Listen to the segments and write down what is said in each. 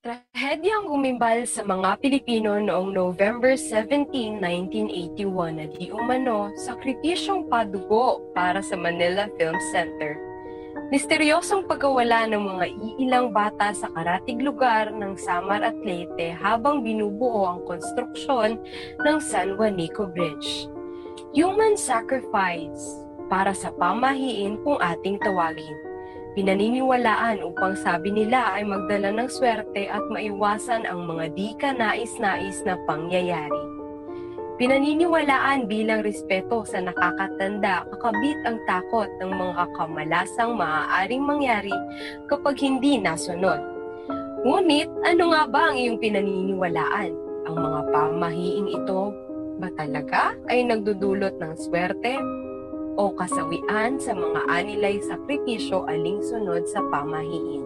Trahedyang gumimbal sa mga Pilipino noong November 17, 1981 na di umano sakripisyong padugo para sa Manila Film Center. Misteryosong pagkawala ng mga iilang bata sa karatig lugar ng Samar at Leyte habang binubuo ang konstruksyon ng San Juanico Bridge. Human sacrifice para sa pamahiin kung ating tawagin. Pinaniniwalaan upang sabi nila ay magdala ng swerte at maiwasan ang mga di ka nais-nais na pangyayari. Pinaniniwalaan bilang respeto sa nakakatanda, kakabit ang takot ng mga kamalasang maaaring mangyari kapag hindi nasunod. Ngunit ano nga ba ang iyong pinaniniwalaan? Ang mga pamahiing ito ba talaga ay nagdudulot ng swerte o kasawian sa mga anilay sakripisyo alinsunod sa pamahiin?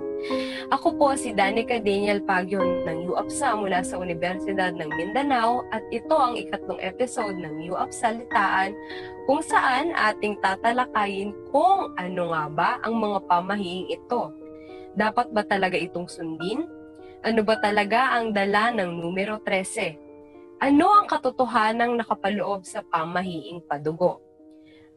Ako po si Danica Daniel Pagyon ng UAPSA mula sa Universidad ng Mindanao at ito ang 3rd episode ng UAPSA Litaan kung saan ating tatalakayin kung ano nga ba ang mga pamahiing ito. Dapat ba talaga itong sundin? Ano ba talaga ang dala ng numero 13? Ano ang katotohanang nakapaloob sa pamahiing padugo?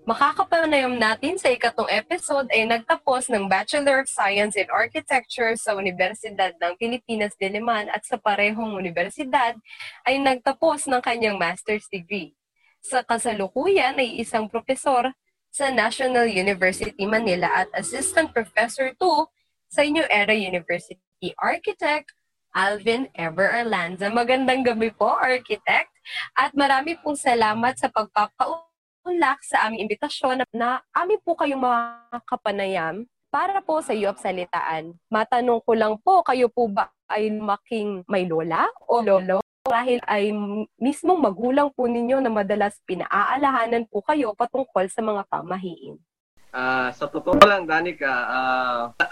Makakapanayam natin sa 4th episode ay nagtapos ng Bachelor of Science in Architecture sa Universidad ng Philippines Diliman at sa parehong universidad ay nagtapos ng kanyang master's degree. Sa kasalukuyan ay isang profesor sa National University Manila at Assistant Professor 2 sa New Era University, Architect Alvin Ever-Alanza. Magandang gabi po, Architect, at marami pong salamat sa pagpapaunlak sa aming imbitasyon na amin po kayong makakapanayam para po sa UAPSA Litaan. Matanong ko lang po, kayo po ba ay lumaking may lola o lolo? Dahil ay mismong magulang po ninyo na madalas pinaaalahanan po kayo patungkol sa mga pamahiin. Sa totoo lang, Danica,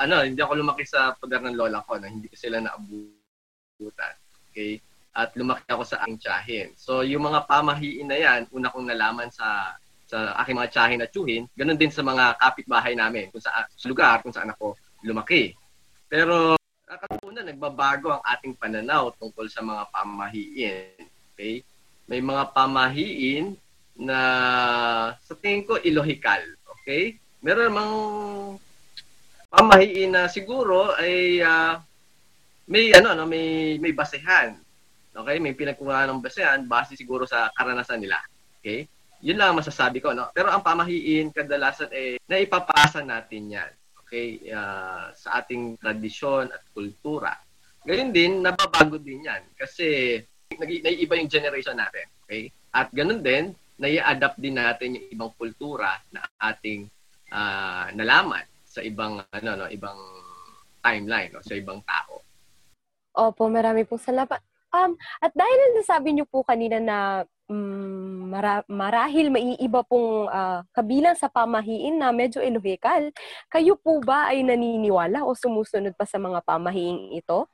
hindi ako lumaki sa poder ng lola ko. No? Hindi ko sila naabutan. Okay? At lumaki ako sa aking tiyahin. So, yung mga pamahiin na yan, una kong nalaman sa aking mga tiyahin at tiyuhin, ganun din sa mga kapitbahay namin, sa lugar kung saan ako lumaki. Pero, katunan, nagbabago ang ating pananaw tungkol sa mga pamahiin. Okay? May mga pamahiin na sa tingin ko ilohikal. Okay? Meron mga pamahiin na siguro ay may basehan. Okay? May pinagkuhaan ng basehan base siguro sa karanasan nila. Okay? Yun lang masasabi ko, no? Pero ang pamahiin kadalasan ay naipapasa natin yan, okay, sa ating tradisyon at kultura. Ganun din, nababago din yan kasi naiiba yung generation natin, okay? At ganun din, nai-adapt din natin yung ibang kultura na ating nalaman sa ibang timeline, no? Sa ibang tao. Opo, marami pong salamat. At dahil nasabi niyo po kanina na marahil maiiba pong kabilang sa pamahiin na medyo elohikal, kayo po ba ay naniniwala o sumusunod pa sa mga pamahiin ito?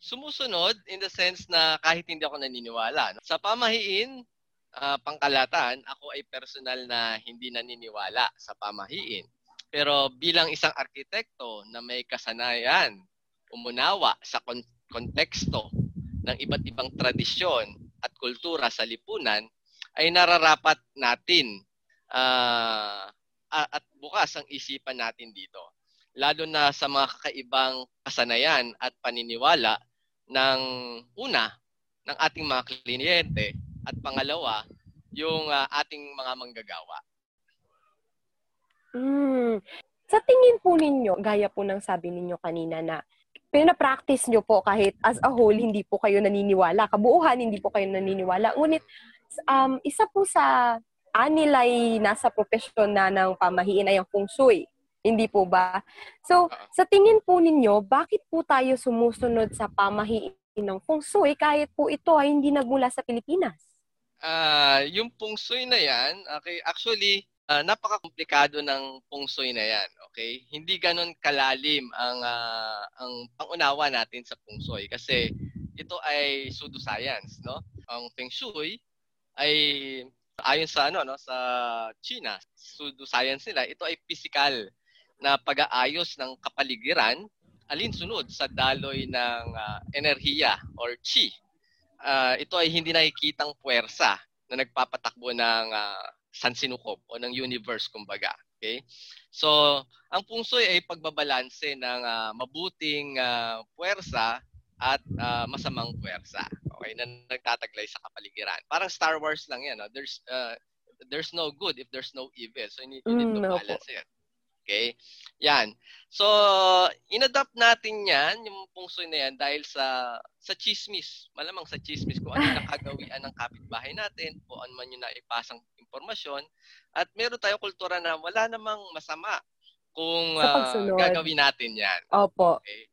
Sumusunod in the sense na kahit hindi ako naniniwala. Sa pamahiin, pangkalatan, ako ay personal na hindi naniniwala sa pamahiin. Pero bilang isang arkitekto na may kasanayan, umunawa sa konteksto ng iba't ibang tradisyon at kultura sa lipunan, ay nararapat natin at bukas ang isipan natin dito. Lalo na sa mga kakaibang kasanayan at paniniwala ng una, ng ating mga kliyente at pangalawa, yung ating mga manggagawa. Sa tingin po ninyo, gaya po ng sabi ninyo kanina na pina-practice nyo po kahit as a whole, hindi po kayo naniniwala. Kabuuhan, hindi po kayo naniniwala. Ngunit, isa po sa anilay nasa profesyon na ng pamahiin ay ang feng shui. Hindi po ba? So, sa tingin po ninyo, bakit po tayo sumusunod sa pamahiin ng feng shui kahit po ito ay hindi nagmula sa Pilipinas? Yung feng shui na yan, okay, actually, napaka-komplikado ng feng shui na yan, okay? Hindi ganun kalalim ang pangunawa natin sa feng shui kasi ito ay pseudoscience, no? Ang feng shui ay ayon sa sa China, pseudoscience nila, ito ay physical na pag-aayos ng kapaligiran alinsunod sa daloy ng enerhiya or chi. Ito ay hindi nakikitang puwersa na nagpapatakbo ng sansinukob o ng universe kumbaga. Okay? So, ang pungsoy ay pagbabalanse ng mabuting puwersa at masamang puwersa. Okay, na nagtataglay sa kapaligiran. Parang Star Wars lang 'yan, no? There's no good if there's no evil. So you need to balance it. Okay? Yan. So, inadapt natin yan, yung pungsoy na yan, dahil sa chismis. Malamang sa chismis kung ano yung nakagawian ng kapitbahay natin, kung ano man yung naipasang impormasyon. At meron tayong kultura na wala namang masama kung gagawin natin yan. Opo. Okay?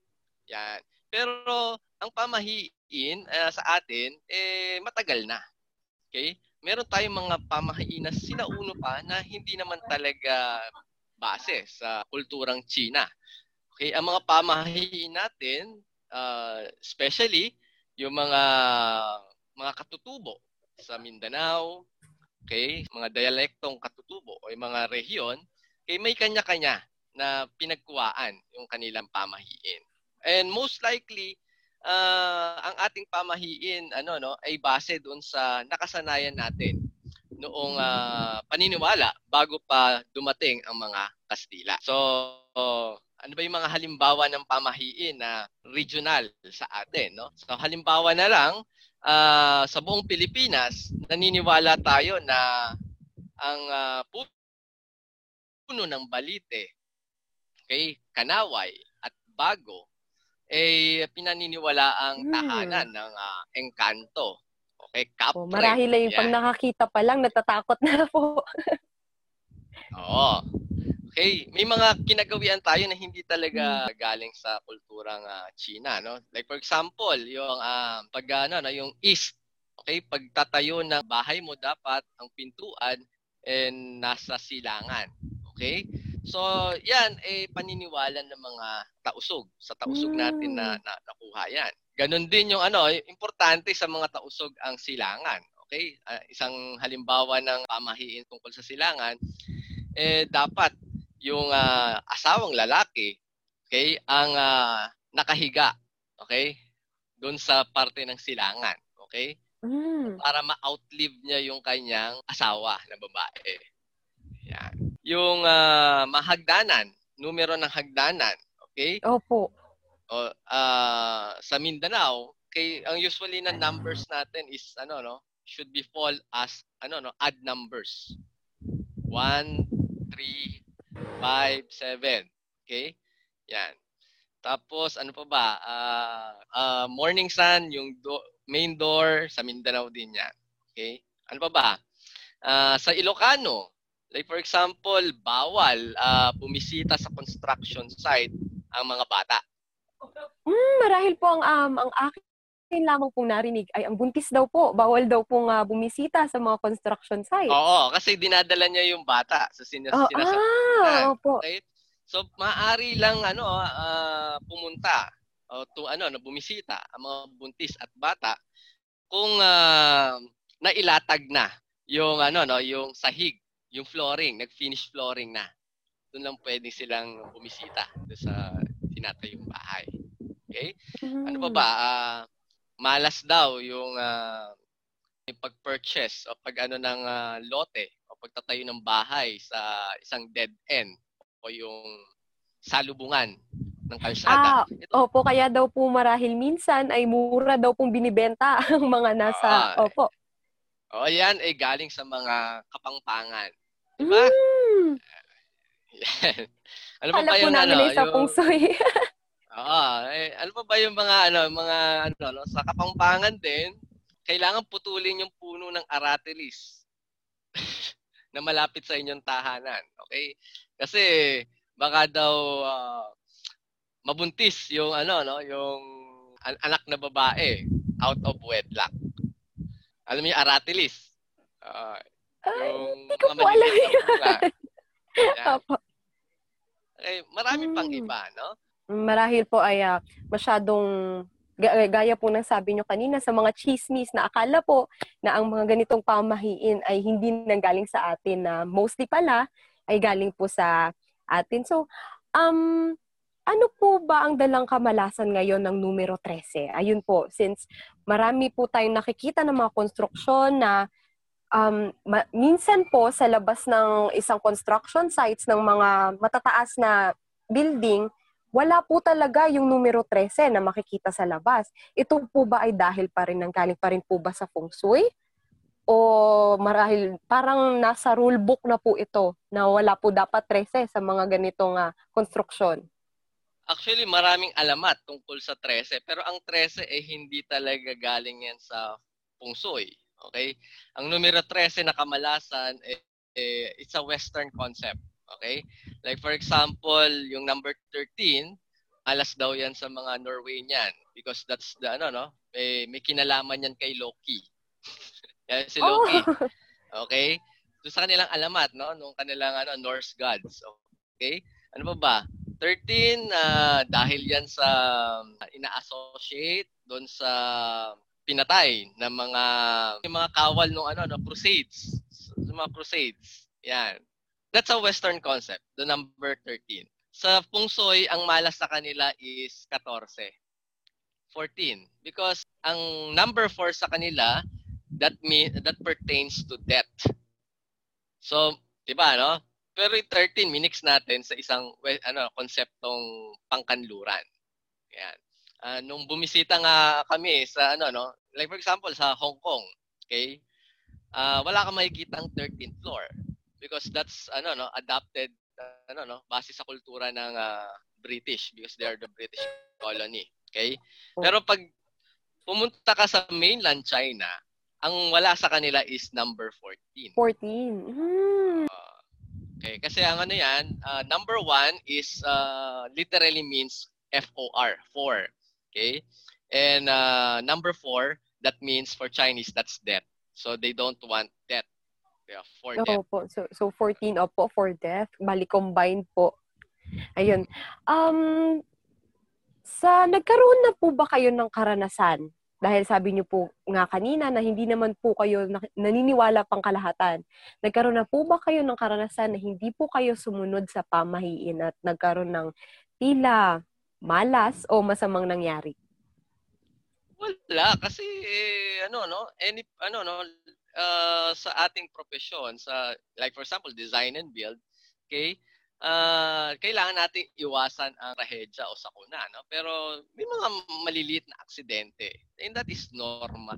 Yan. Pero, ang pamahiin sa atin, eh, matagal na. Okay? Meron tayong mga pamahiin na sinauno pa na hindi naman talaga base sa kulturang China. Okay, ang mga pamahiin natin, especially yung mga katutubo sa Mindanao, okay, mga dialektong katutubo o yung mga rehiyon, okay, may kanya-kanya na pinagkuwaan yung kanilang pamahiin. And most likely, ang ating pamahiin ay base doon sa nakasanayan natin noong paniniwala bago pa dumating ang mga Kastila. So, ano ba yung mga halimbawa ng pamahiin na regional sa atin, no? So, halimbawa na lang, sa buong Pilipinas, naniniwala tayo na ang puno ng balite, okay, Kanaway at Bago, ay pinaniniwala ang tahanan ng Engkanto. Okay, Kapre. Marahil na yung pag nakakita pa lang, natatakot na po. Oo. Okay, may mga kinagawian tayo na hindi talaga galing sa kulturang China, no? Like for example, yung yung east. Okay, pagtatayo ng bahay mo dapat ang pintuan and nasa silangan. Okay? So, yan ay paniniwala ng mga tausog. Sa tausog natin na nakuha yan. Ganun din yung importante sa mga tausog ang silangan. Okay? Isang halimbawa ng pamahiin tungkol sa silangan, dapat yung asawang lalaki, okay, ang nakahiga, okay, doon sa parte ng silangan, okay? Para ma-outlive niya yung kanyang asawa na babae. Yan. Yung mahagdanan, numero ng hagdanan, okay? Opo. Sa Mindanao, okay, ang usually na numbers natin is should be fall as odd numbers. 1, 3, 5, 7. Okay? Yan. Tapos ano pa ba? Morning sun, yung main door sa Mindanao din yan. Okay? Ano pa ba? Sa Ilocano, like for example, bawal bumisita sa construction site ang mga bata. Marahil po ang akin lamang pong narinig ay ang buntis daw po. Bawal daw pong bumisita sa mga construction site. Oo, kasi dinadala niya yung bata sa sinasakupan. Right? So, maaari lang pumunta o bumisita ang mga buntis at bata kung nailatag na yung yung sahig, yung flooring, nag-finish flooring na. Doon lang pwedeng silang bumisita sa tinatayong bahay. Okay? Ano pa ba? Malas daw yung pag-purchase o pag-ano ng lote o pagtatayo ng bahay sa isang dead end o yung salubungan ng kalsada. Opo, kaya daw po marahil minsan ay mura daw pong binibenta ang mga nasa... Opo. O, yan ay galing sa mga kapangpangan. Diba? Yan. Ano pa ba yung pungsoy. Ano pa ba yung mga sa kapangpangan din, kailangan putulin yung puno ng aratilis na malapit sa inyong tahanan. Okay? Kasi baka daw mabuntis yung yung anak na babae out of wedlock. Alam mo yung aratilis? Hindi ko po alam yan. Okay, marami pang iba, no? Marahil po ay masyadong gaya po ng sabi nyo kanina sa mga chismis na akala po na ang mga ganitong pamahiin ay hindi nanggaling sa atin na mostly pala ay galing po sa atin. So, Ano po ba ang dalang kamalasan ngayon ng numero 13? Ayun po, since marami po tayong nakikita ng mga konstruksyon na minsan po sa labas ng isang construction sites ng mga matataas na building, wala po talaga yung numero 13 na makikita sa labas. Ito po ba ay dahil pa rin, nanggaling pa rin po ba sa feng shui? O marahil parang nasa rule book na po ito na wala po dapat 13 sa mga ganitong konstruksyon? Actually, maraming alamat tungkol sa 13. Pero ang 13 eh hindi talaga galing yan sa feng shui. Okay? Ang numero 13 na kamalasan, it's a Western concept. Okay? Like for example, yung number 13, alas daw yan sa mga Norwegian. Because that's the ano, no? May kinalaman yan kay Loki. Yan si Loki. Oh. Okay? So sa kanilang alamat, no? Nung kanilang ano, Norse gods. Okay? Ano ba? 13 dahil yan sa ina-associate doon sa pinatay na mga kawal ng crusades, mga crusades. Yan. That's a Western concept, the number 13. Sa feng shui, ang malas sa kanila is 14. 14 because ang number 4 sa kanila that pertains to death. So, 'di ba, no? Pero yung 13 minix natin sa isang konseptong pangkanluran. Ayan. Nung bumisita nga kami sa like for example sa Hong Kong, okay? Wala kang makikitang 13th floor because that's adapted base sa kultura ng British because they are the British colony, okay? Pero pag pumunta ka sa mainland China, ang wala sa kanila is number 14. 14. Hmm. Okay, kasi ang number 1 is literally means FOR, 4. Okay? And number 4, that means for Chinese, that's death. So they don't want death. Yeah, for death. Opo. So 14 opo for death, bali combined po. Ayun. Sa nagkaroon na po ba kayo ng karanasan? Dahil sabi niyo po nga kanina na hindi naman po kayo naniniwala pang kalahatan. Nagkaroon na po ba kayo ng karanasan na hindi po kayo sumunod sa pamahiin at nagkaroon ng tila malas o masamang nangyari? Wala kasi sa ating profesyon, sa like for example design and build, okay? Kailangan nating iwasan ang trahedya o sakuna, no? Pero may mga maliliit na aksidente. And that is normal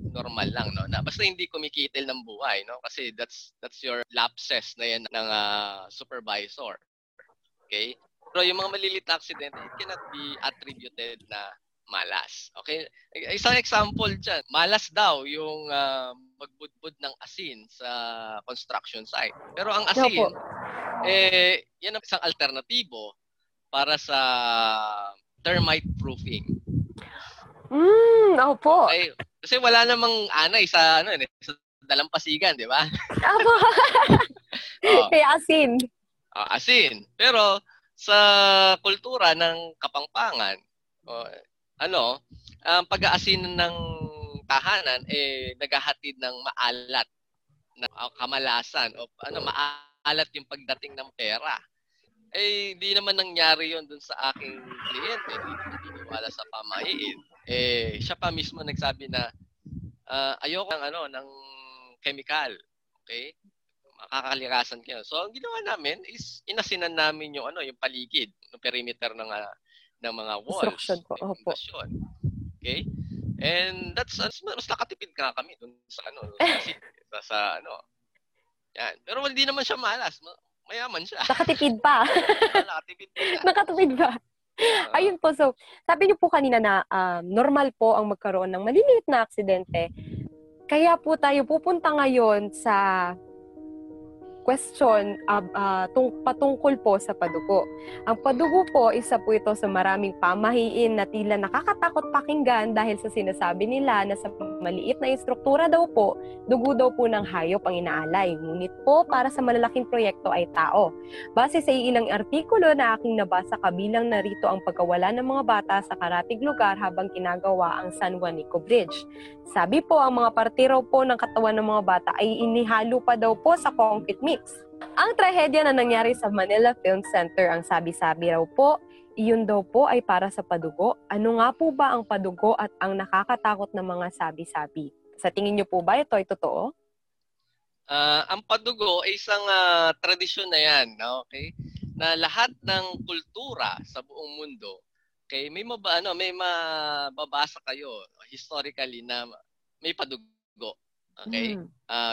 lang, no? Na basta hindi kumikitil ng buhay, no? Kasi that's your lapses na yan ng supervisor. Okay? Pero yung mga maliliit na aksidente, it cannot be attributed na malas. Okay? Isang example dyan, malas daw yung magbudbud ng asin sa construction site. Pero ang asin, yan ang isang alternatibo para sa termite proofing. Opo. Okay. Kasi wala namang anay sa sa dalampasigan, di ba? Opo. Kaya asin. Asin. Pero sa kultura ng Kapampangan, pag-aasin ng tahanan naghahatid ng maalat na kamalasan o maalat yung pagdating ng pera. Di naman nangyari yon dun sa aking kliyente. Hindi niwala sa pamahiin. Siya pa mismo nagsabi na ayoko ng chemical. Okay? Makakalirasan kayo. So, ang ginawa namin is inasinan namin yung yung paligid, yung perimeter ng mga walls. Instruction. Okay? And that's mas nakatipid nga kami doon sa Yan. Pero hindi naman siya malas. Mayaman siya. Nakatipid pa. Nakatipid pa. Ayun po. So, sabi niyo po kanina na normal po ang magkaroon ng maliliit na aksidente. Kaya po tayo pupunta ngayon sa question patungkol po sa padugo. Ang padugo po, isa po ito sa maraming pamahiin na tila nakakatakot pakinggan dahil sa sinasabi nila na sa maliit na istruktura daw po, dugo daw po ng hayop ang inaalay. Ngunit po, para sa malalaking proyekto ay tao. Base sa ilang artikulo na aking nabasa, kabilang narito ang pagkawala ng mga bata sa karatig lugar habang kinagawa ang San Juanico Bridge. Sabi po, ang mga partiro po ng katawan ng mga bata ay inihalo pa daw po sa concrete mix. Ang trahedya na nangyari sa Manila Film Center, ang sabi-sabi raw po, Iyon daw po ay para sa padugo. Ano nga po ba ang padugo at ang nakakatakot na mga sabi-sabi? Sa tingin niyo po ba ito ay totoo? Ang padugo ay isang tradisyon na yan, okay? Na lahat ng kultura sa buong mundo, okay, may mababasa kayo historically na may padugo. Okay?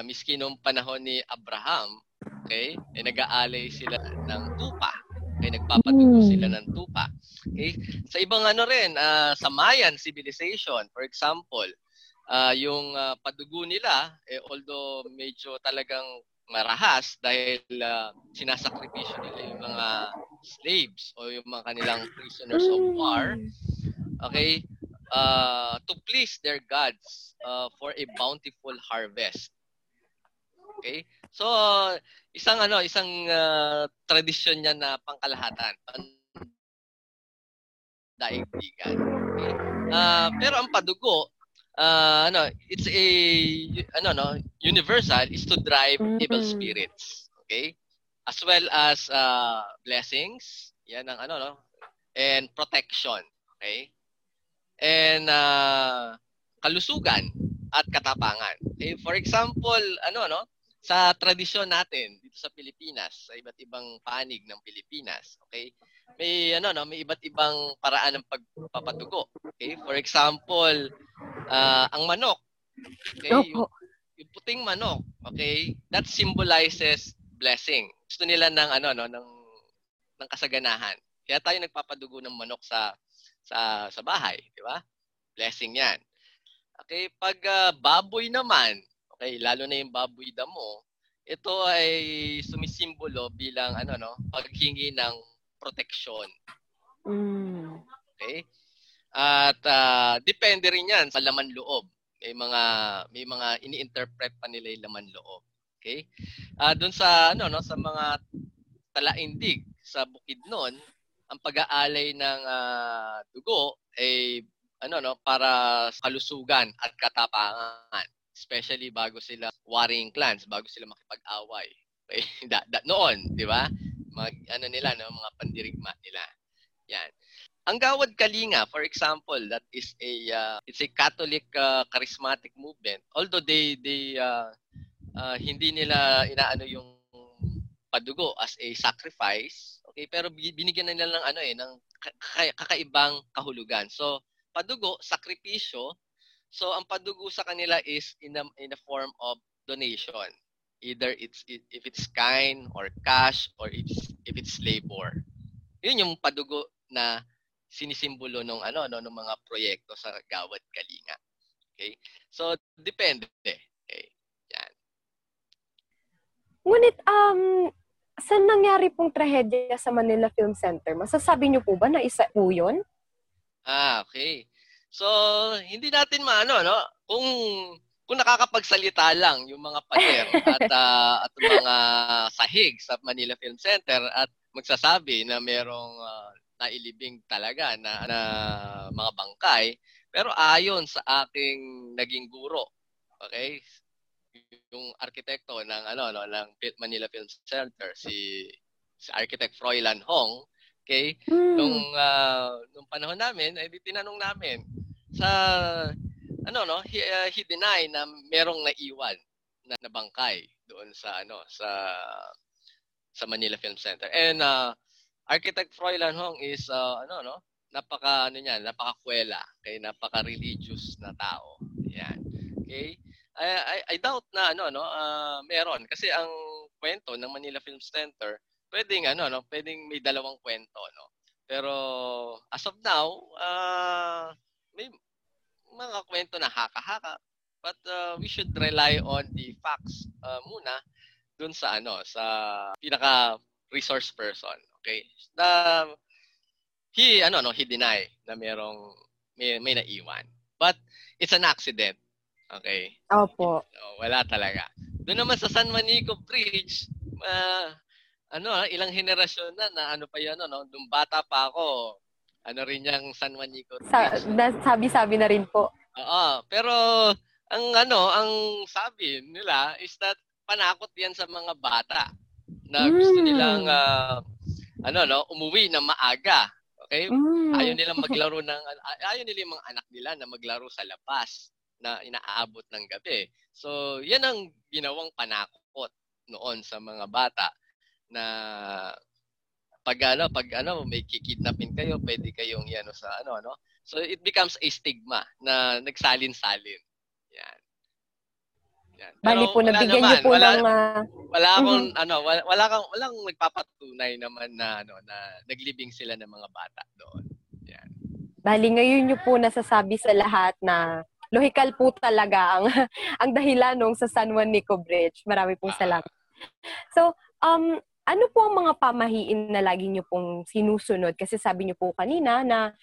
Miski noong panahon ni Abraham, okay, ay nag-aalay sila ng tupa. Okay, nagpapadugo sila ng tupa. Okay? Sa ibang rin, sa Mayan civilization, for example, yung padugo nila, although medyo talagang marahas dahil sinasakripisyo nila yung mga slaves o yung mga kanilang prisoners of war, okay, to please their gods for a bountiful harvest. Okay? So, isang tradisyon niya na pangkalahatan, pandaigdigan. Okay? Pero ang padugo, universal is to drive evil spirits, okay? As well as blessings, yan ang and protection, okay? And kalusugan at katapangan. Okay? For example, sa tradisyon natin dito sa Pilipinas, sa iba't ibang panig ng Pilipinas, okay? May iba't ibang paraan ng pagpapadugo. Okay? For example, ang manok. Okay? Yung puting manok, okay? That symbolizes blessing. Gusto nila ng kasaganahan. Kaya tayo nagpapadugo ng manok sa bahay, di ba? Blessing 'yan. Okay, pag baboy naman, okay, lalo na yung baboy damo, ito ay sumisimbolo bilang paghingi ng proteksyon. Okay? At depende rin 'yan sa laman loob. May mga ini-interpret pa nila 'yung laman loob. Okay? Doon sa sa mga talaindig sa bukid noon, ang pag-aalay ng dugo ay para sa kalusugan at katapangan. Especially bago sila warring clans, bago sila makipag-away. Okay? Noon, di ba? Mga pandirigma nila. Yan. Ang Gawad Kalinga, for example, that is it's a Catholic charismatic movement. Although they hindi nila yung padugo as a sacrifice, okay, pero binigyan na nila ng kakaibang kahulugan. So, padugo, sakripisyo. So, ang padugo sa kanila is in a form of donation. Either if it's kind or cash or if it's labor. Yun yung padugo na sinisimbolo ng mga proyekto sa Gawad Kalinga. Okay? So, depende. Okay. Yan. Ngunit, saan nangyari pong trahedya sa Manila Film Center? Masasabi niyo po ba na isa po yun? Okay. So, hindi natin kung nakakapagsalita lang yung mga pader at mga sahig sa Manila Film Center at magsasabi na merong nailibing talaga na mga bangkay, pero ayon sa aking naging guro, okay, yung arkitekto ng Manila Film Center, si architect Froy Lan Hong, okay, nung panahon namin ay tinanong namin sa he denied na merong naiwan na bangkay doon sa Manila Film Center. And architect Froy Lan Hong is napakakwela, okay, napaka-religious na tao. Yan. Okay? I doubt na meron kasi ang kwento ng Manila Film Center pwedeng may dalawang kwento, no. Pero as of now, may mga kwento na haka-haka, but we should rely on the facts muna dun sa pinaka resource person, okay? He deny na may naiwan, but it's an accident, okay? Opo. Wala talaga. Doon naman sa San Juanico Bridge, ilang henerasyon na nung bata pa ako, rin yung San Juanico Bridge. Sabi-sabi na rin po. Oo, pero ang sabi nila is that panakot yan sa mga bata na gusto nilang umuwi na maaga, Eh, ayaw nilang maglaro ng, ayaw nila yung mga anak nila na maglaro sa labas na inaabot ng gabi. So, yan ang ginawang panakot noon sa mga bata na pag may kikidnapin kayo, pwede kayong yan sa ano. So, it becomes a stigma na nagsalin-salin. Yan. Yan. Bali po, nabigyan niyo po ng walang nagpapatunay naman na na naglibing sila ng mga bata doon. Yan. Bali ngayon niyo po nasasabi sa lahat na logical po talaga ang dahilan nung sa San Juanico Bridge. Marami pong salamat. So, ano po ang mga pamahiin na lagi niyo pong sinusunod? Kasi sabi niyo po kanina na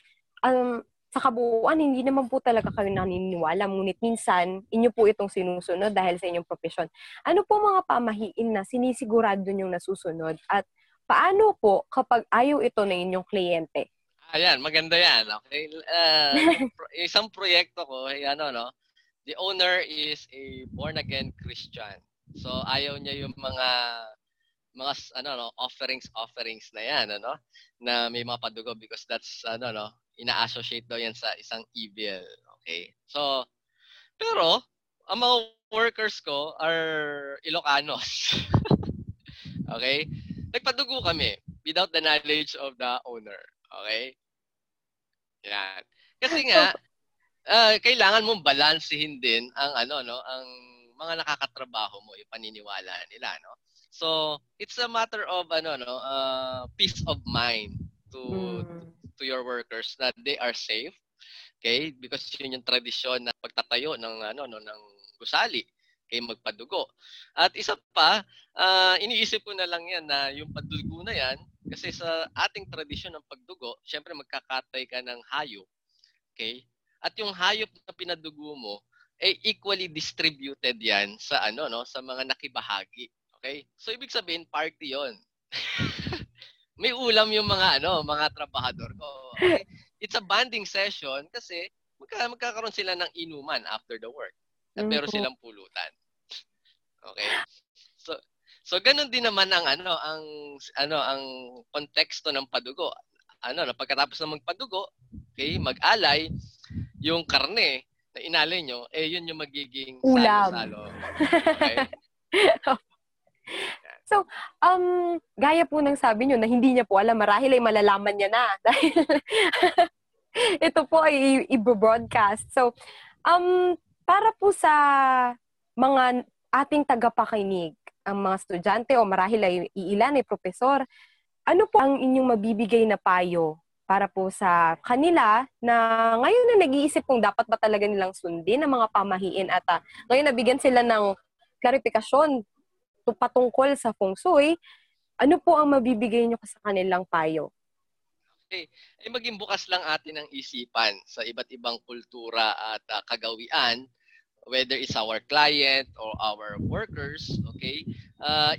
sa kabuuan, hindi naman po talaga kayo naniniwala. Ngunit minsan, inyo po itong sinusunod dahil sa inyong profession. Ano po mga pamahiin na sinisigurado niyong nasusunod? At paano po kapag ayaw ito ng inyong kliyente? Ayan, maganda yan. Okay. Isang proyekto ko, the owner is a born-again Christian. So, ayaw niya yung mga offerings na yan, na may mga padugo because that's ina-associate daw yan sa isang evil. Okay. So, pero ang mga workers ko are Ilocanos. Okay? Nagpadugo kami without the knowledge of the owner. Okay? Yan. Kasi nga kailangan mong balansehin din ang mga nakakatrabaho mo, yung paniniwala nila, So, it's a matter of peace of mind to your workers that they are safe. Okay? Because yun yung tradisyon na pagtatayo ng gusali, kay magpadugo. At isa pa, iniisip ko na lang yan na yung padugo na yan, kasi sa ating tradisyon ng pagdugo, syempre magkakatay ka ng hayop. Okay? At yung hayop na pinadugo mo ay equally distributed yan sa sa mga nakibahagi. Okay? So, ibig sabihin, party yon. May ulam yung mga trabahador ko. Okay? It's a bonding session kasi magkakaroon sila ng inuman after the work. At meron silang pulutan. Okay? So ganun din naman ang konteksto ng padugo. Pagkatapos ng magpadugo, okay, mag-alay yung karne na inalay nyo, yun yung magiging salo-salo. Okay? So, gaya po ng sabi nyo na hindi niya po alam, marahil ay malalaman niya na dahil ito po ay i-broadcast. So, para po sa mga ating tagapakinig, ang mga estudyante o marahil ay iilan ay profesor, ano po ang inyong mabibigay na payo para po sa kanila na ngayon na nag-iisip kung dapat ba talaga nilang sundin ang mga pamahiin at ngayon nabigyan sila ng klarifikasyon patungkol sa feng shui, ano po ang mabibigay nyo sa kanilang payo? Okay. Ay maging bukas lang atin ang isipan sa iba't ibang kultura at kagawian, whether it's our client or our workers, okay?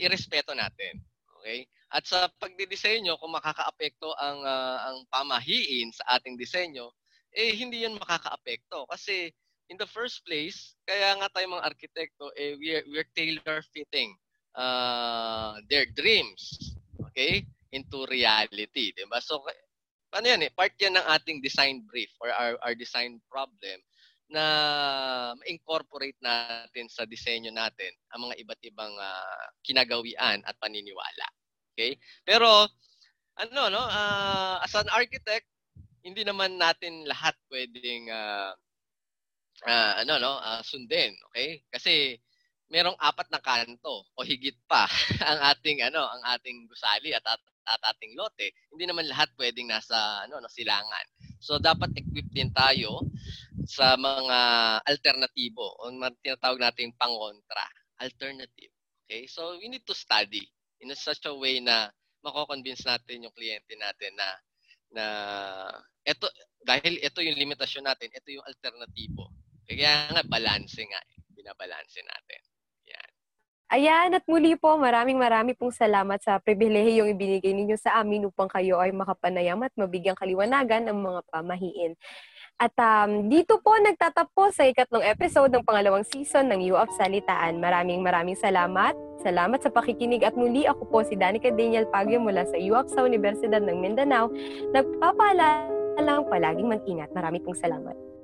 Irespeto natin, okay? At sa pagdidisenyo, kung makakaapekto ang pamahiin sa ating disenyo, hindi yan makakaapekto kasi in the first place, kaya nga tayo mga arkitekto, we're tailor-fitting their dreams, okay, into reality, di ba? So, part yan ng ating design brief or our design problem na ma-incorporate natin sa disenyo natin ang mga iba't ibang kinagawian at paniniwala, okay? Pero, as an architect, hindi naman natin lahat pwedeng sundin, okay? Kasi merong 4 na kanto o higit pa ang ating gusali at ating lote. Hindi naman lahat pwedeng nasa silangan. So dapat equipped din tayo sa mga alternatibo o tinatawag nating pangontra, alternative. Okay? So we need to study in such a way na mako-convince natin yung kliyente natin na eto, dahil ito yung limitasyon natin, ito yung alternatibo. Kaya nga balancing nga, binabalanse natin. Ayan, at muli po, maraming pong salamat sa pribilehiyong ibinigay ninyo sa amin upang kayo ay makapanayam at mabigyang kaliwanagan ang mga pamahiin. At dito po nagtatapos ang ikatlong episode ng pangalawang season ng UAPSA Salitaan. Maraming salamat. Salamat sa pakikinig at muli ako po si Danica Daniel Pagyon mula sa UAPSA Universidad ng Mindanao. Nagpapaalala lang palaging mag-ingat. Marami pong salamat.